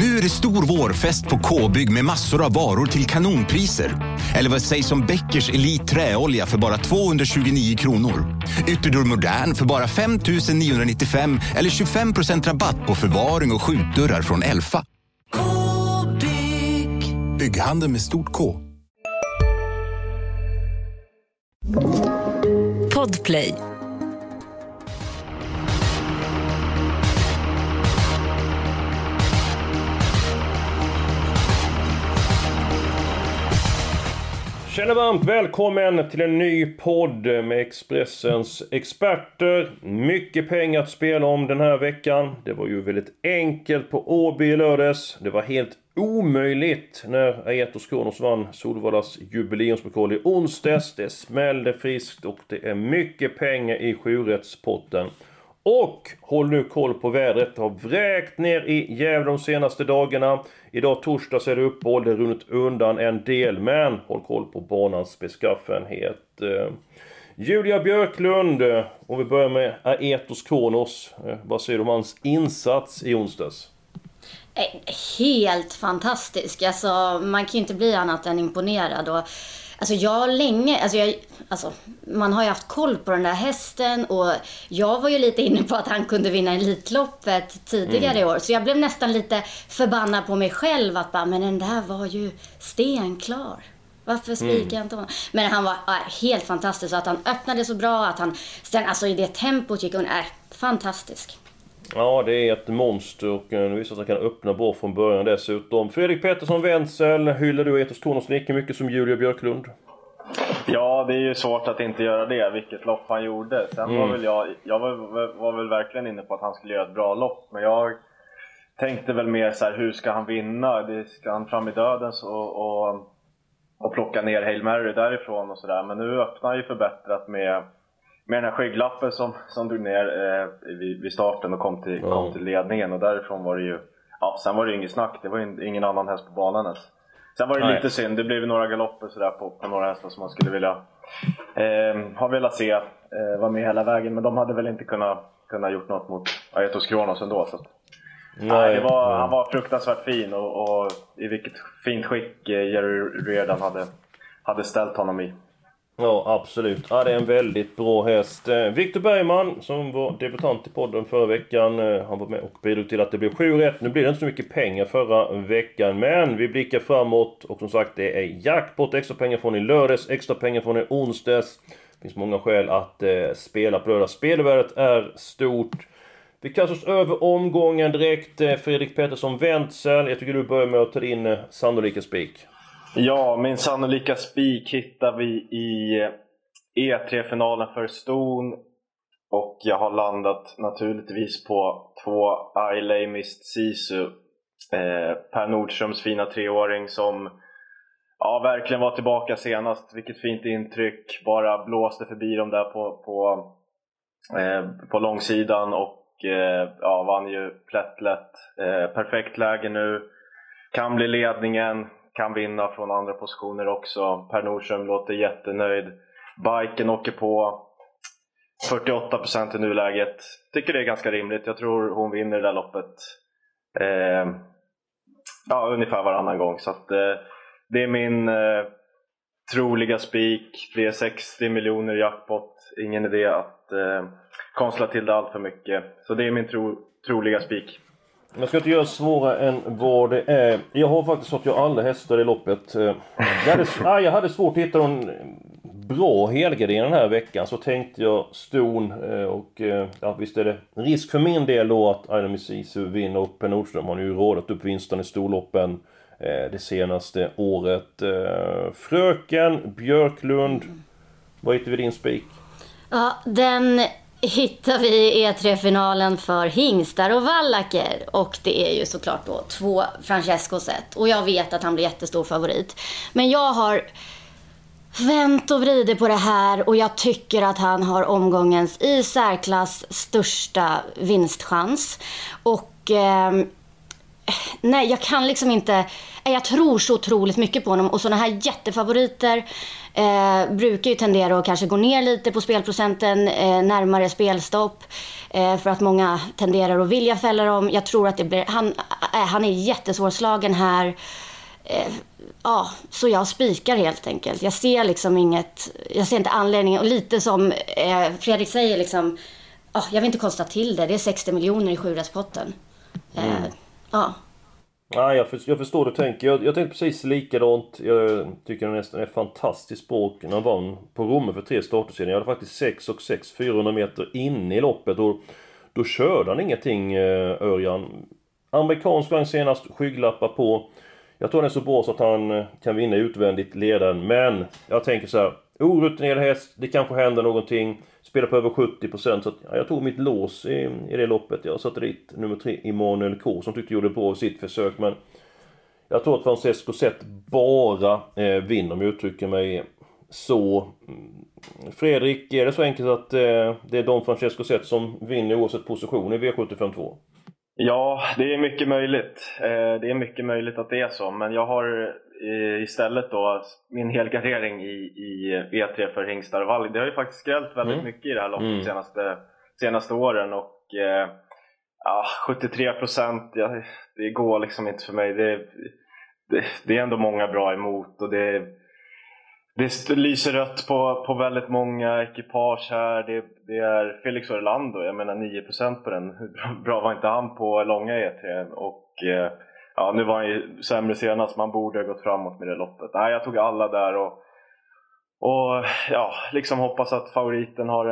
Nu är det stor vårfest på K-bygg med massor av varor till kanonpriser. Eller vad sägs om Beckers Elite träolja för bara 229 kronor. Ytterdörr Modern för bara 5 995 eller 25% rabatt på förvaring och skjutdörrar från Elfa. K-bygg. Bygghandel med stort K. Podplay. Tjena, varmt välkommen till en ny podd med Expressens experter. Mycket pengar att spela om den här veckan. Det var ju väldigt enkelt på Åby i lördags. Det var helt omöjligt när Aetos Kronos vann Solvardas jubileumspokal i onsdags. Det smällde friskt och det är mycket pengar i sjurättspotten. Och håll nu koll på vädret. Det har vräkt ner i Gävle de senaste dagarna. Idag torsdag så är det uppehåll. Det har runnit undan en del, men håll koll på banans beskaffenhet. Julia Björklund, om vi börjar med Aetos Kronos. Vad säger du om hans insats i onsdags? Helt fantastisk. Alltså, man kan ju inte bli annat än imponerad. Och alltså man har ju haft koll på den där hästen, och jag var ju lite inne på att han kunde vinna Elitloppet tidigare i år. Så jag blev nästan lite förbannad på mig själv att bara, men den där var ju stenklar. Varför spikar jag inte honom? Men han var helt fantastisk, att han öppnade så bra, att han sen alltså i det tempot gick hon fantastisk. Ja, det är ett monster, och nu visar att han kan öppna bra från början dessutom. Fredrik Pettersson-Wenzel, hyllar du Aetos Kronos lika mycket som Julia Björklund? Ja, det är ju svårt att inte göra det, vilket lopp han gjorde. Sen var väl jag var väl verkligen inne på att han skulle göra ett bra lopp, men jag tänkte väl mer så här, hur ska han vinna? Det ska han fram i dödens och plocka ner Hail Mary därifrån och sådär. Men nu öppnar han ju förbättrat med den här skygglappen som du ner vid starten och kom till ledningen, och därifrån var det ju sen var det inget snack, det var ingen annan häst på banan ens. Sen var det lite synd, det blev några galopper så där på några hästar som man skulle vilja se var med hela vägen, men de hade väl inte kunnat gjort något mot Aetos Kronos ändå, så att, han var fruktansvärt fin, och i vilket fint skick Jerry redan hade ställt honom i. Ja, absolut. Ja, det är en väldigt bra häst. Victor Bergman, som var debutant i podden förra veckan, han var med och bidrog till att det blev 7-1. Nu blir det inte så mycket pengar förra veckan, men vi blickar framåt. Och som sagt, det är jackpot. Extra pengar från i lördags, extra pengar från i onsdags. Det finns många skäl att spela på lördag. Spelvärdet är stort. Vi kastar oss över omgången direkt. Fredrik Pettersson-Wenzel, jag tycker du börjar med att ta in sannolika spik. Ja, min sannolika spik hittar vi i E3-finalen för Ston. Och jag har landat naturligtvis på 2 Ila Miss Sisu. Per Norströms fina treåring som verkligen var tillbaka senast. Vilket fint intryck. Bara blåste förbi dem där på långsidan. Och vann ju plättlätt. Perfekt läge nu. Kan bli ledningen. Kan vinna från andra positioner också. Per Norström låter jättenöjd. Biken åker på 48% i nuläget. Tycker det är ganska rimligt. Jag tror hon vinner det där loppet ungefär varannan gång. Så att, det är min troliga spik. Det är 60 miljoner jackpot. Ingen idé att konstla till det allt för mycket. Så det är min troliga spik. Jag ska inte göra svårare än vad det är. Jag har faktiskt fått alla hästar i loppet. Jag hade svårt att hitta någon bra helgardin den här veckan. Så tänkte jag Ston. Och visst är det risk för min del då att Ila Miss Sisu vinner, och Per Nordström har ju rådat upp vinsten i storloppen det senaste året. Fröken Björklund, vad hittar vi din spik? Ja, den hittar vi i E3-finalen för hingstar och vallaker, och det är ju såklart då 2 Francesco Zet, och jag vet att han blir jättestor favorit, men jag har vänt och vridit på det här, och jag tycker att han har omgångens i särklass största vinstchans, och nej, jag kan liksom inte. Jag tror så otroligt mycket på honom. Och sådana här jättefavoriter brukar ju tendera att kanske gå ner lite på spelprocenten, närmare spelstopp, för att många tenderar att vilja fälla dem. Jag tror att det blir, han är jättesvårslagen här. Ja, så jag spikar helt enkelt. Jag ser liksom inget, jag ser inte anledningen. Och lite som Fredrik säger liksom, jag vill inte kosta till det. Det är 60 miljoner i sjurättspotten. Ja, jag förstår det tänker. Jag tänkte precis likadant. Jag tycker det nästan är fantastiskt språk när han vann på Romme för 3 starter sedan. Jag hade faktiskt 6 och 6, 400 meter in i loppet och då körde han ingenting, Örjan. Amerikansk vann senast, skygglappar på. Jag tror han är så bra så att han kan vinna utvändigt ledaren. Men jag tänker så här, orutinerad häst, det kanske händer någonting. Spelar på över 70%, så att, jag tog mitt lås i det loppet. Jag satte dit nummer 3, Immanuel K, som tyckte gjorde bra i sitt försök. Men jag tror att Francesco Zet bara vinner, om jag uttrycker mig så. Fredrik, är det så enkelt att det är de Francesco Zet som vinner oavsett position i V75-2? Ja, det är mycket möjligt. Det är mycket möjligt att det är så. Men jag har istället då min helgardering i V3 för Hingstar och Valley. Det har ju faktiskt skrällt väldigt mycket i det här loppet senaste åren. Och 73%, det går liksom inte för mig. Det är ändå många bra emot. Och det lyser rött på väldigt många ekipage här. Det är Felix Orlando, jag menar 9% på den. Hur bra var inte han på långa E3? Och nu var han ju sämre senast, man borde ha gått framåt med det loppet. Nej, jag tog alla där och liksom hoppas att favoriten har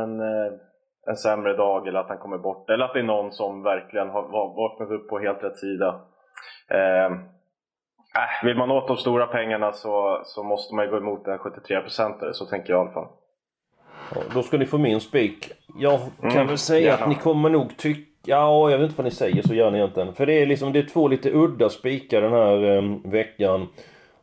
en sämre dag, eller att han kommer bort, eller att det är någon som verkligen har vaknat upp på helt rätt sida. Vill man åt de stora pengarna så måste man ju gå emot den 73%, så tänker jag i alla fall. Ja, då ska ni få min spik. Jag kan väl säga att ni kommer nog tycka... Ja, jag vet inte vad ni säger, så gör ni egentligen. För det är liksom, det är 2 lite udda spikar den här veckan.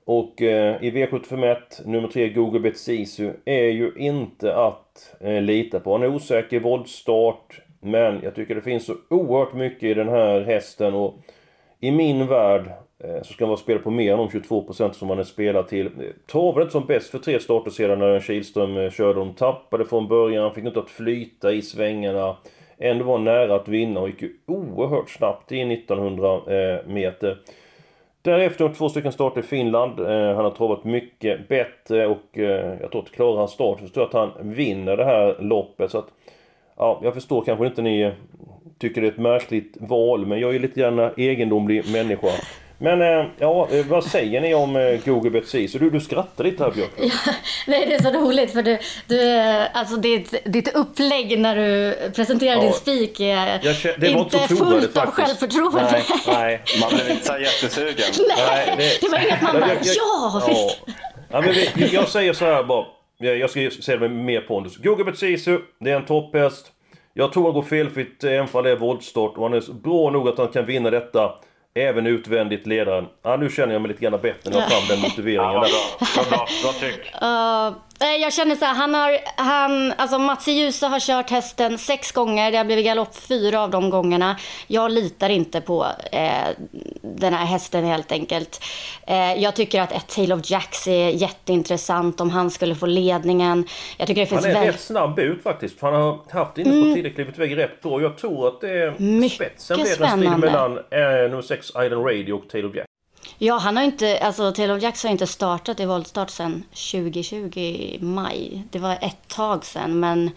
Och i V75 nummer 3, Google Bet Sisu, är ju inte att lita på. Han är osäker i våldstart, men jag tycker det finns så oerhört mycket i den här hästen. Och i min värld... så ska han vara spelad på mer än de 22% som han är spelad till. Tavade inte som bäst för 3 starter sedan när Örjan Kihlström körde. De tappade från början, han fick inte att flyta i svängarna. Ändå var nära att vinna och gick ju oerhört snabbt i 1900 meter. Därefter har 2 stycken starter i Finland. Han har travat mycket bättre och jag tror att klarar han start så tror jag att han vinner det här loppet. Så att, jag förstår kanske inte ni tycker det är ett märkligt val, men jag är lite gärna egendomlig människa. Men vad säger ni om Google Bet Sisu? Du skrattar lite här, Björk. Ja, nej, det är så roligt för du alltså ditt upplägg när du presenterar din spik är inte fullt av självförtroende. Nej, man blir inte så jättesugen. Nej, det var inget man bara, jag säger så här bara, jag ska säga mig mer på det. Google Bet Sisu, det är en topphäst. Jag tror han går felfritt, även om det är våldstart. Och han är bra nog att han kan vinna detta. Även utvändigt ledaren. Nu känner jag mig lite grann bättre när jag fram den motiveringen. Bra tryck. Jag känner så här, alltså Matsiusa har kört hästen 6 gånger. Det har blivit galopp 4 av de gångerna. Jag litar inte på den här hästen helt enkelt. Jag tycker att Tale of Jacks är jätteintressant om han skulle få ledningen. Jag tycker det finns han är rätt snabb ut faktiskt. Han har haft inne på tidigt klivet väg rätt på. Jag tror att det är spetsen blir en stil mellan nummer 6 Island Radio och Tale of Jacks. Ja, han har inte, alltså Taylor Jackson har inte startat i våldstart sedan 2020 i maj. Det var ett tag sedan, men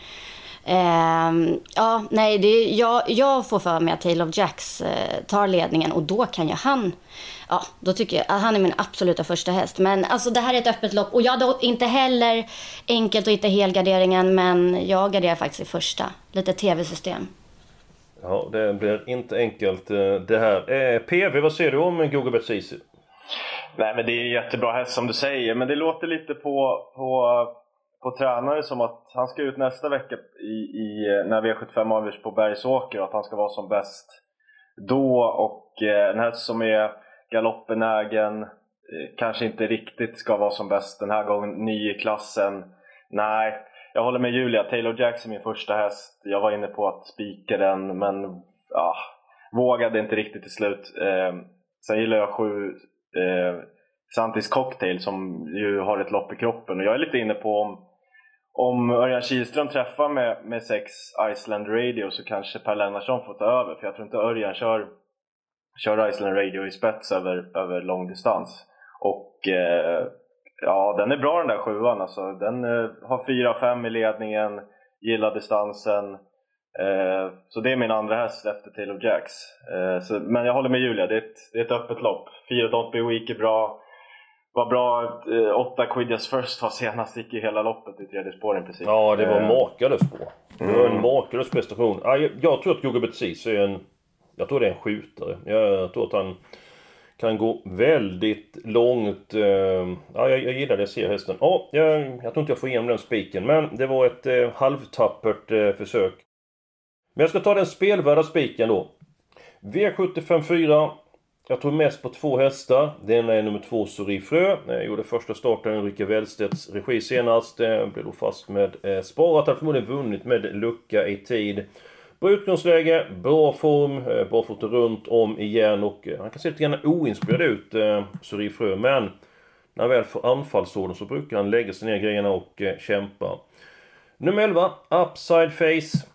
jag får för mig att Taylor Jackson tar ledningen och då kan ju han, då tycker jag att han är min absoluta första häst. Men alltså det här är ett öppet lopp och jag då inte heller enkelt att hitta helgarderingen, men jag garderar faktiskt i första, lite tv-system. Ja, det blir inte enkelt det här. PV, vad ser du om Google Bet Sisu? Nej, men det är jättebra häst som du säger. Men det låter lite på tränare som att han ska ut nästa vecka när V75 avgörs på Bergsåker. Och att han ska vara som bäst då. Och en häst som är galoppenägen kanske inte riktigt ska vara som bäst den här gången. Ny i klassen. Nej. Jag håller med Julia, Taylor Jackson är min första häst. Jag var inne på att spika den men vågade inte riktigt till slut. Sen gillar jag 7 Santa's Cocktail, som ju har ett lopp i kroppen. Och jag är lite inne på om Örjan Kihlström träffar med 6 Island Radio, så kanske Per Lennarsson får ta över. För jag tror inte Örjan kör Island Radio i spets över lång distans. Och ja, den är bra, den där 7an. Alltså, den har 4-5 i ledningen, gillar distansen. Så det är min andra häst efter Tale of Jacks. Men jag håller med Julia, det är ett öppet lopp. 4 Don't Be Weak är bra. Var bra, 8 Quiddas first var senast, gick i hela loppet i tredje spåren precis. Ja, det var makalöst på. Det var en makalös prestation. Jag tror att Google Bet Sisu är jag tror det är en skjutare. Jag tror att han kan gå väldigt långt. Ja, jag gillar det, jag ser hästen. Ja, jag tror inte jag får igenom den spiken, men det var ett halvtappert försök. Men jag ska ta den spelvärda spiken då. V75-4. Jag tror mest på 2 hästar. Den är nummer 2 Suri Frö. Jag gjorde första starten i Ulrika Wellstedts regi senast. Blev då fast med sparat. Har förmodligen vunnit med lucka i tid. Bra utgångsläge, bra form. Bra foten runt om igen. Och han kan se lite grann oinspirerad ut, Suri Frö. Men när väl får anfallsorden så brukar han lägga sig ner grejerna och kämpa. Nummer 11, Upside Face.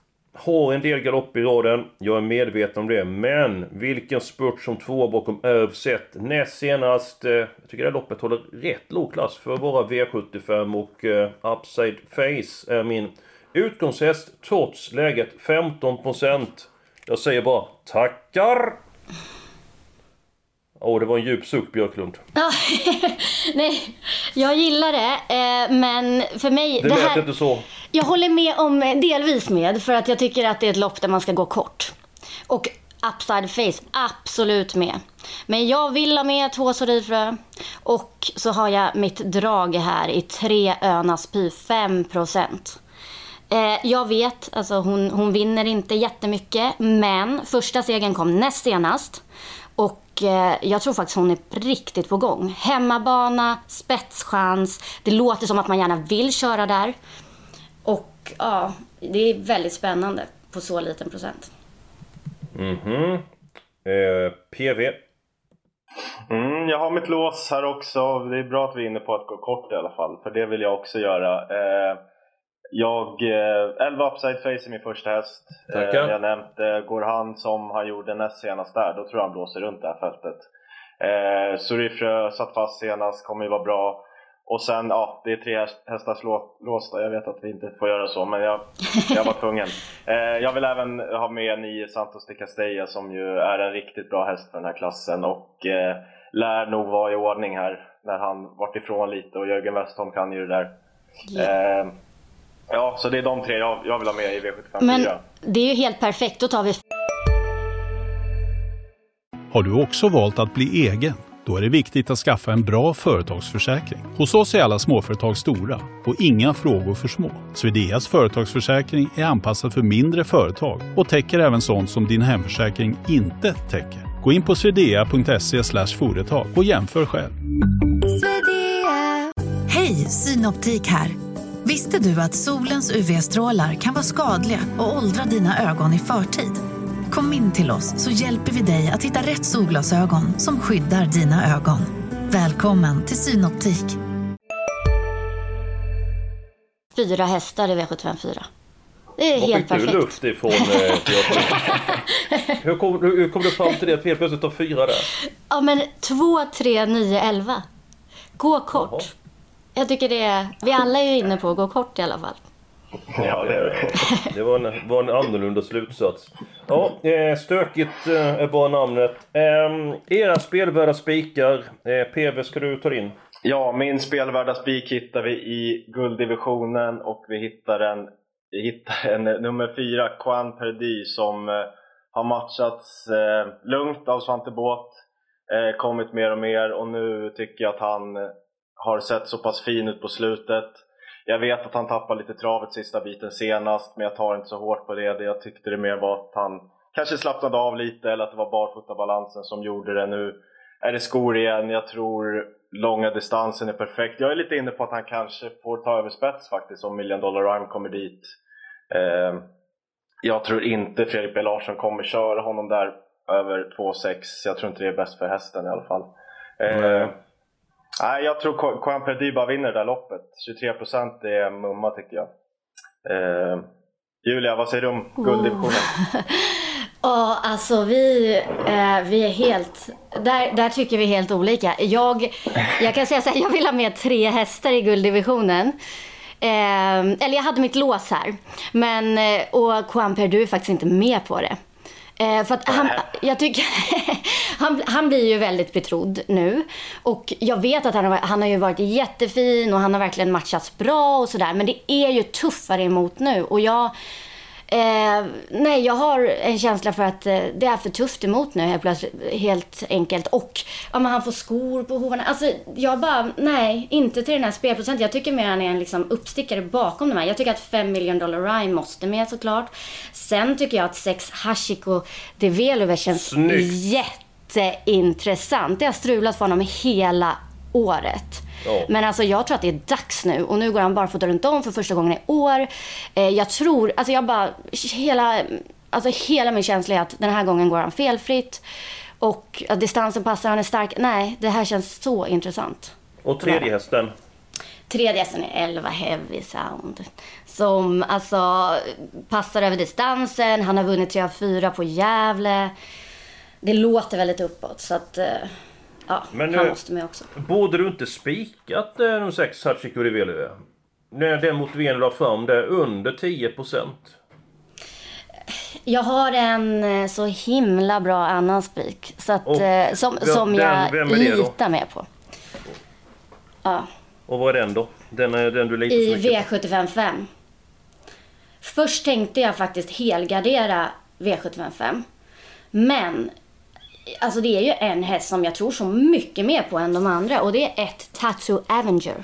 Har en del galopp i raden, jag är medveten om det, men vilken spurt som 2 bakom Övsett näst senast. Jag tycker det loppet håller rätt låg klass för att vara V75, och Upside Face är min utgångshäst trots läget 15%. Jag säger bara tackar. Det var en djup suck, Björklund. Nej, jag gillar det, men för mig... Det lät inte så. Jag håller med om, delvis med, för att jag tycker att det är ett lopp där man ska gå kort. Och Upside Face, absolut med. Men jag vill ha med 2 Sorifrö. Och så har jag mitt drag här i 3 Önas Py, 5%. Jag vet, alltså hon vinner inte jättemycket, men första segern kom näst senast. Och jag tror faktiskt hon är riktigt på gång. Hemmabana, spetschans. Det låter som att man gärna vill köra där. Och ja, det är väldigt spännande på så liten procent. PV. Jag har mitt lås här också. Det är bra att vi är inne på att gå kort i alla fall. För det vill jag också göra. Jag 11 Upside Face är min första häst. Jag nämnde, går han som han gjorde näst senast där, då tror jag han blåser runt det här fältet. Suri Frö satt fast senast, kommer ju vara bra. Och sen, ja, det är 3 hästars låsta. Jag vet att vi inte får göra så, men jag var tvungen. Jag vill även ha med 9 Santos de Castella, som ju är en riktigt bra häst för den här klassen. Och lär nog vara i ordning här när han varit ifrån lite. Och Jörgen Westholm kan ju det där. Yeah. Ja, så det är de 3 jag vill ha med i V75-4. Men det är ju helt perfekt, då tar vi... Har du också valt att bli egen? Då är det viktigt att skaffa en bra företagsförsäkring. Hos oss är alla småföretag stora och inga frågor för små. Swedeas företagsförsäkring är anpassad för mindre företag och täcker även sånt som din hemförsäkring inte täcker. Gå in på swedea.se/företag och jämför själv. Swedea. Hej, Synoptik här. Visste du att solens UV-strålar kan vara skadliga och åldra dina ögon i förtid? Kom in till oss så hjälper vi dig att hitta rätt solglasögon som skyddar dina ögon. Välkommen till Synoptik. Fyra hästar i V754. Det är helt perfekt. Du luft ifrån hur kom du fram till det att helt plötsligt ta 4 där? Ja, men 2, 3, 9, 11. Gå kort. Jaha. Jag tycker det är, vi alla är ju inne på att gå kort i alla fall. Ja, det var en annorlunda slutsats. Ja, stökigt är bara namnet. Era spelvärda spikar, PV, ska du ta in? Ja, min spelvärda spik hittar vi i gulddivisionen, och vi hittar en nummer 4, Juan Perdu, som har matchats lugnt av Svante Båt, kommit mer och mer, och nu tycker jag att han har sett så pass fin ut på slutet. Jag vet att han tappar lite travet sista biten senast, men jag tar inte så hårt på det. Jag tyckte det mer var att han kanske slappnade av lite, eller att det var barfotabalansen som gjorde det. Nu är det skor igen. Jag tror långa distansen är perfekt. Jag är lite inne på att han kanske får ta över spets faktiskt, om Million Dollar Rhyme kommer dit. Jag tror inte Fredrik P. Larsson kommer köra honom där över 2,6. Jag tror inte det är bäst för hästen i alla fall. Nej, jag tror Juan Perdu bara vinner det där loppet. 23% är mumma tycker jag. Julia, vad säger du om gulddivisionen? Ja, alltså vi är helt... Där tycker vi helt olika. Jag kan säga så här, jag vill ha med 3 hästar i gulddivisionen. Eller jag hade mitt lås här. Men, och Juan Perdu är faktiskt inte med på det. För att jag tycker han blir ju väldigt betrodd nu. Och jag vet att han har ju varit jättefin och han har verkligen matchats bra och sådär. Men det är ju tuffare emot nu. Och jag har en känsla för att det är för tufft emot nu helt plötsligt, helt enkelt. Och men han får skor på hovarna. Alltså jag bara, nej, inte till den här spelprocenten. Jag tycker mer han är en liksom uppstickare bakom de här. Jag tycker att $5 million Rhyme måste med såklart. Sen tycker jag att 6 Hashiko de Veluve känns jätteintressant. Det har strulat för honom hela året. Men alltså jag tror att det är dags nu. Och nu går han bara fota runt om för första gången i år. Jag tror, alltså jag bara hela min känsla är att den här gången går han felfritt. Och att distansen passar, han är stark. Nej, det här känns så intressant. Och tredje hästen? Tredje hästen är 11 Heavy Sound. Som alltså passar över distansen. Han har vunnit 3-4 på Gävle. Det låter väldigt uppåt. Så att... Ja, men han måste med också. Borde du inte spikat de 6 Hachiko de Veluve? När den motiveringen la fram det under 10%. Jag har en så himla bra annan spik. Så att, jag litar med på. Ja. Och vad är den då? Den du litar i V755. På. Först tänkte jag faktiskt helgardera V755. Men... Alltså det är ju en häst som jag tror så mycket mer på än de andra. Och det är 1 Tattoo Avenger.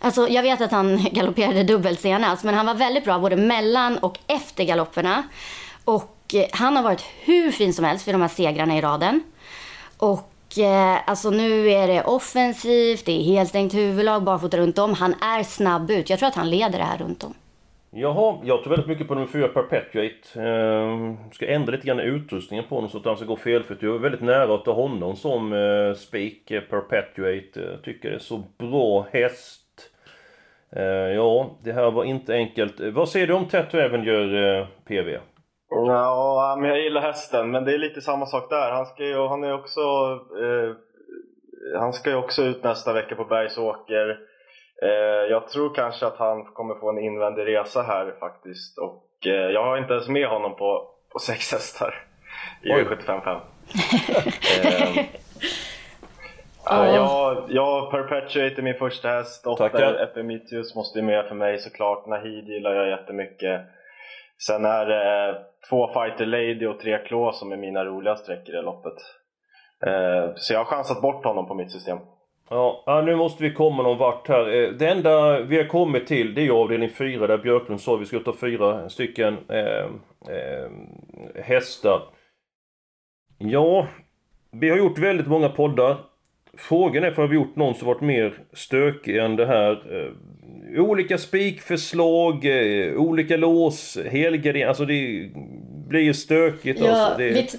Alltså jag vet att han galopperade dubbelt senast. Men han var väldigt bra både mellan och efter galopperna. Och han har varit hur fin som helst för de här segrarna i raden. Och alltså nu är det offensivt. Det är helt stängt huvudlag, barfota runt om. Han är snabb ut. Jag tror att han leder det här runt om. Jaha, jag tror väldigt mycket på nummer 4 Perpetuate. Ska ändra lite grann utrustningen på honom så att han ska gå felfritt. Jag är väldigt nära att ta honom som spik. Perpetuate tycker det är så bra häst. Ja, det här var inte enkelt. Vad säger du om Tattoo Avenger PV? Ja, men jag gillar hästen, men det är lite samma sak där. Han ska ju också ut nästa vecka på Bergsåker. Jag tror kanske att han kommer få en invändig resa här faktiskt. Och jag har inte ens med honom på 6 hästar i 75-5. Jag Perpetuate min första häst. 8 Epimetius måste med för mig såklart. Nahid gillar jag jättemycket. Sen är det 2 Fighter Lady och 3 Klå som är mina roliga sträckor i loppet. Så jag har chansat bort honom på mitt system. Ja, nu måste vi komma någon vart här. Det enda vi har kommit till, det är avdelning 4 där Björklund sa vi skulle ta 4 stycken hästar. Ja, vi har gjort väldigt många poddar. Frågan är för att vi har gjort någon som varit mer stökig än det här. Olika spikförslag, olika lås, helgardering. Alltså det blir ju stökigt. Ja, alltså.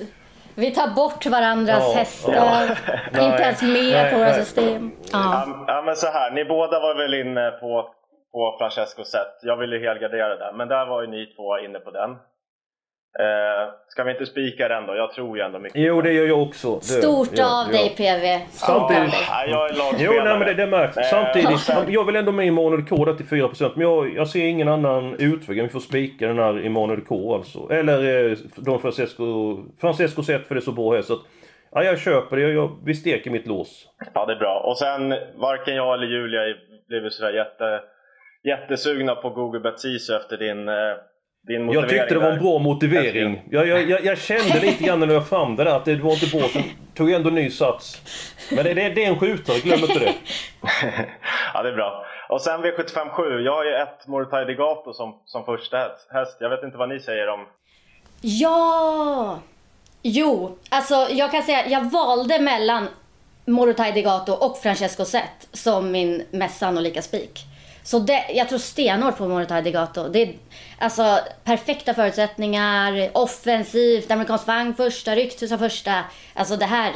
Vi tar bort varandras hästar. Inte ens med på våra system. Ja, men så här. Ni båda var väl inne på Francesco Zet. Jag ville helgardera det. Men där var ju ni 2 inne på den. Ska vi inte spika den då? Jag tror ju ändå mycket. Jo, det gör jag också. Stort av dig, PV. Samtidigt. Ja, jag är lagspelare. Jo, nej, men det märks. Samtidigt. Jag vill ändå med Immanuel K där till 4%. Men jag ser ingen annan utväg än vi får spika den här Immanuel K alltså. Eller Francesco Zet för det är så bra här. Så att, ja, jag köper det. Vi steker mitt lås. Ja, det är bra. Och sen, varken jag eller Julia blev sådär jättesugna på Google Bet Sisu efter din motivering. Jag tyckte det var en bra motivering. Jag kände lite grann när jag fram det där att det var inte bra, som tog ändå ny sats. Men det är en skjutare, glöm inte det. Ja, det är bra. Och sen V757, jag har ju 1 Morotai Degato som första häst. Jag vet inte vad ni säger om... Ja! Jo, alltså jag kan säga jag valde mellan Morotai Degato och Francesco Zet som min mest sannolika spik. Så det, jag tror stenhårt på Morotai Degato. Det är alltså perfekta förutsättningar, offensivt, amerikansk vagn första, rykt som första. Alltså det här,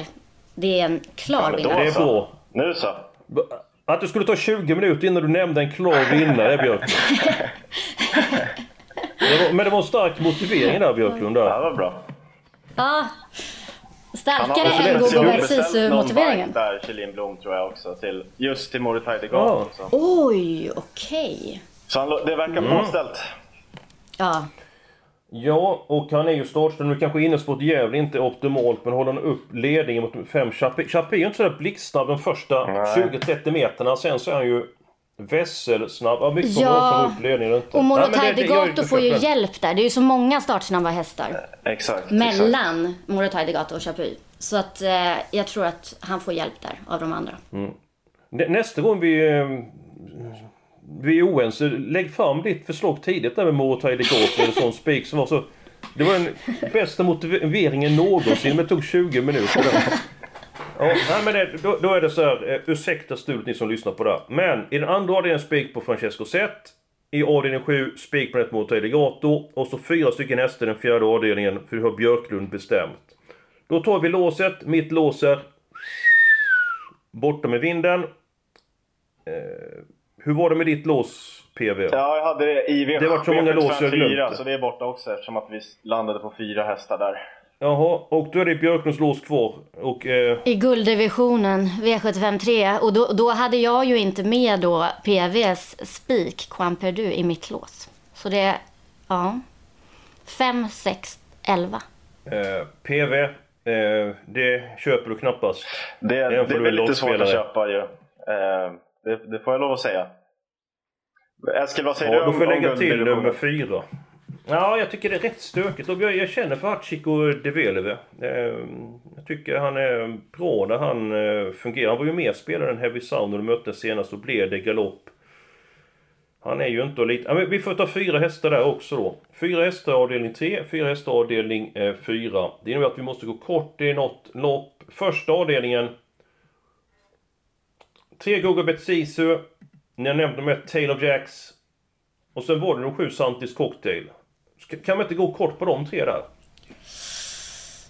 det är en klar vinnare. Det är på. Nu så. Att du skulle ta 20 minuter innan du nämnde en klar vinnare, Björk. Men det var en stark motivering där, Björklund. Ja, det var bra. Ja, starkare än Guggenberg Sisu-motiveringen. Han har där, Kjellin Blom, tror jag också, till, just till Morotai Degato. Ja. Oj, okej. Okay. Så han, det verkar påställt. Ja. Ja, och han är ju startställd. Nu kanske innesport jävligt inte optimalt, men håller han upp ledningen mot 5. Chappé är ju inte sådär blixtsnabb de första 20-30 meterna. Sen så är han ju vässelsnabb. Ja, mycket bra upp ledningen. Och Morotai Degato får ju hjälp där. Det är ju så många startsnabba hästar. Exakt. Mellan Morotai Degato och Chappé. Så att jag tror att han får hjälp där av de andra. Mm. Nästa gång vi är oense. Lägg fram ditt förslag tidigt där med Morotai Degato eller sån spik som var så... Det var den bästa motiveringen någonsin, men tog 20 minuter. Ja, nej, men det, då är det så här, ursäkta stulet ni som lyssnar på det. Men i den andra avdelningen spik på Francesco Zet. I avdelningen 7 spik på Morotai Degato. Och så 4 stycken hästar i den fjärde avdelningen, för det har Björklund bestämt. Då tar vi låset, mitt låser. Borta med vinden. Hur var det med ditt lås, PV? Ja, jag hade det i V. Det var så många lås jag glömde. Så det är borta också, eftersom att vi landade på 4 hästar där. Jaha, och då är det Björklunds lås kvar. Och, i gulddivisionen, V75-3. Och då hade jag ju inte med då PVs spik, Juan Perdu, i mitt lås. Så det är, ja, 5, 6, 11. PV, det köper du knappast. Det är väl lite svårt att köpa ju. Det får jag lov att säga. Eskil, vad säger du? Då får jag lägga till nummer 4. Ja, jag tycker det är rätt stökigt. Jag känner för Chico de Veleve. Jag tycker han är bra när han fungerar. Han var ju med spelare än Heavy Sound och de möttes senast och blev det galopp. Han är ju inte lite... Ja, vi får ta 4 hästar där också då. 4 hästar avdelning 3, 4 hästar avdelning 4. Det innebär att vi måste gå kort i något lopp. Första avdelningen... 3 Google Bet Sisu. Ni har nämnt med Tale of Jacks. Och sen var det de 7 Santa's Cocktail. Kan man inte gå kort på de 3 där?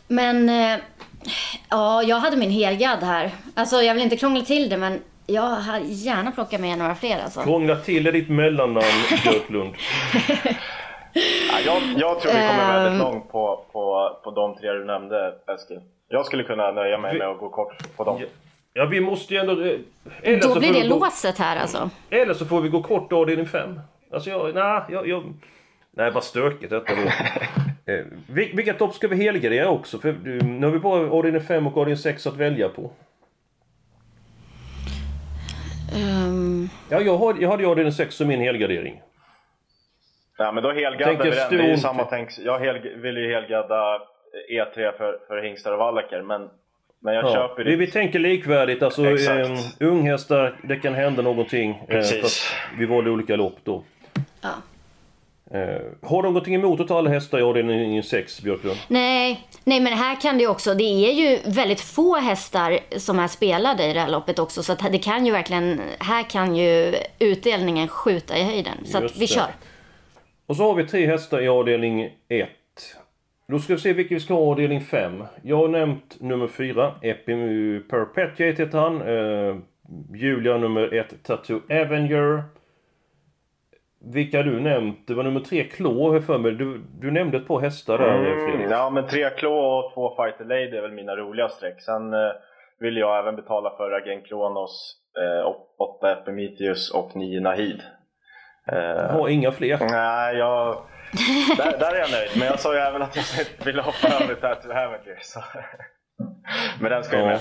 Men... ja, jag hade min helgad här. Alltså, jag vill inte krångla till det, men jag har gärna plockat med några fler. Alltså. Krångla till det ditt mellannamn, Björklund. Ja, jag tror vi kommer väldigt långt på de 3 du nämnde, Eskil. Jag skulle kunna nöja mig med att gå kort på dem. Ja, vi måste ju ändå... Då blir det låset här alltså. Eller så får vi gå kort avdelning 5. Alltså nej, vad stökigt detta då. Vilka topp ska vi helga det också? För nu har vi bara avdelning 5 och avdelning 6 att välja på. Ja, jag hade ju avdelning 6 som min helgardering. Nej, men då helgaddar vi den. Samma tänk. Jag vill ju helgadda E3 för hingstar och vallacker, men... Ja, vi tänker likvärdigt, alltså unghästar, det kan hända någonting, fast vi valde olika lopp då. Ja. Har de någonting emot att ta alla hästar i avdelning 6, Björklund? Nej, men här kan det ju också, det är ju väldigt få hästar som är spelade i det här loppet också, så att det kan ju verkligen, här kan ju utdelningen skjuta i höjden, så att vi kör. Och så har vi 3 hästar i avdelning 1. Då ska vi se vilken vi ska ha avdelning 5. Jag har nämnt nummer 4, Perpetuate heter han. Julia nummer 1, Tattoo Avenger. Vilka du nämnt? Det var nummer 3, Klå för mig. Du nämnde ett par hästar där, Fredrik. Ja, men 3 Klå och 2 Fighter Lady är väl mina roliga streck. Sen vill jag även betala för Örjan Kronos, 8 Epimetius och 9 Nahid. Har inga fler. Nej, jag... där är jag nöjd, men jag sa ju även att jag inte ville hoppa över det här till Avenger, så. Men den ska ju med.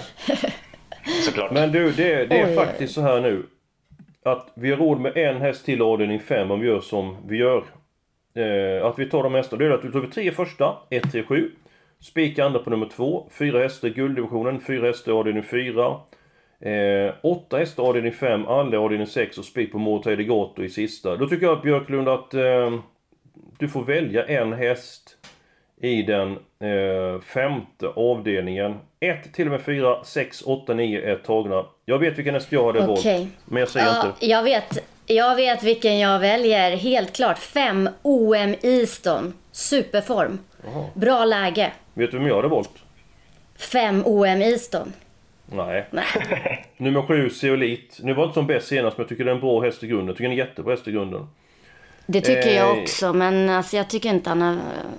Såklart. Men du, det är faktiskt så här nu att vi har råd med en häst till avdelning 5 om vi gör som vi gör. Att vi tar de hästar, det är att vi tar 3 första, 1, 3, 7. Spika andra på nummer 2, 4 hästar i gulddivisionen, 4 hästar i avdelning 4. 8 hästar i avdelning 5, alla i avdelning 6 och spik på Morotai Degato i sista. Då tycker jag att Björklund att... du får välja en häst i den 5:e avdelningen. 1 till och med 4, 6, 8, 9 är tagna. Jag vet vilken häst jag hade valt. Men jag säger inte. Jag vet. Jag vet vilken jag väljer, helt klart. 5 OM-Iston. Superform. Aha. Bra läge. Vet du vem jag hade valt? 5 OM-Iston. Nej. Nej. Nummer 7, Zeolit. Nu var det inte som bäst senast, men jag tycker det är en bra häst i grunden. Jag tycker den är jättebra häst i grunden. Det tycker jag också, men alltså, jag tycker inte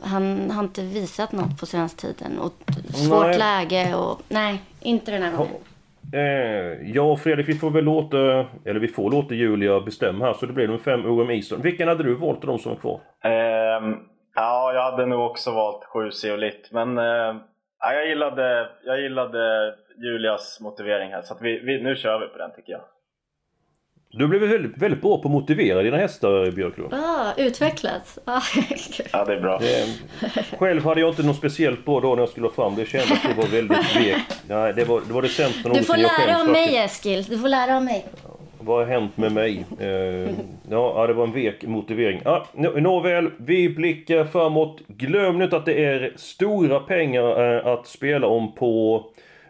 han har inte visat något på senaste tiden. Och svårt läge och... Nej, inte den här gången. Jag och Fredrik, vi får låta Julia bestämma här, så det blir de 5 OM-Iston. Vilken hade du valt av de som är kvar? Ja, jag hade nog också valt 7 Zeolit, men jag gillade Julias motivering här, så att vi nu kör vi på den, tycker jag. Du blev väldigt, väldigt bra på att motivera dina hästar, Björklund. Utvecklats. Ja, det är bra. Själv hade jag inte något speciellt bra då när jag skulle fram. Det kändes att det var väldigt vekt. Nej, det var det sämsta. Du får lära om mig, Eskil. Du får lära om mig. Vad har hänt med mig? Det var en vek motivering. Nåväl, vi blickar framåt. Glöm inte att det är stora pengar att spela om på...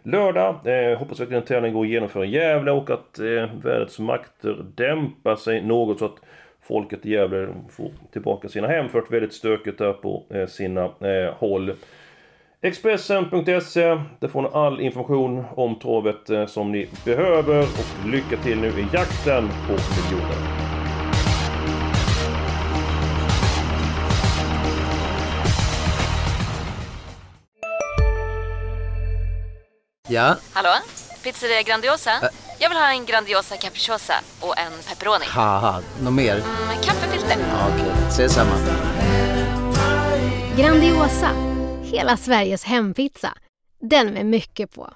lördag, hoppas att den tävlingen går att genomföra i Gävle och att vädrets makter dämpar sig något så att folket i Gävle får tillbaka sina hem, för att väldigt stökigt där på sina håll. Expressen.se, där får ni all information om travet som ni behöver, och lycka till nu i jakten på miljoner. Ja. Hallå? Pizzeria Grandiosa? Jag vill ha en Grandiosa capriciosa och en pepperoni. Haha, något mer? Kaffefilter. Ja, okej, ses samma. Grandiosa, hela Sveriges hempizza. Den med mycket på.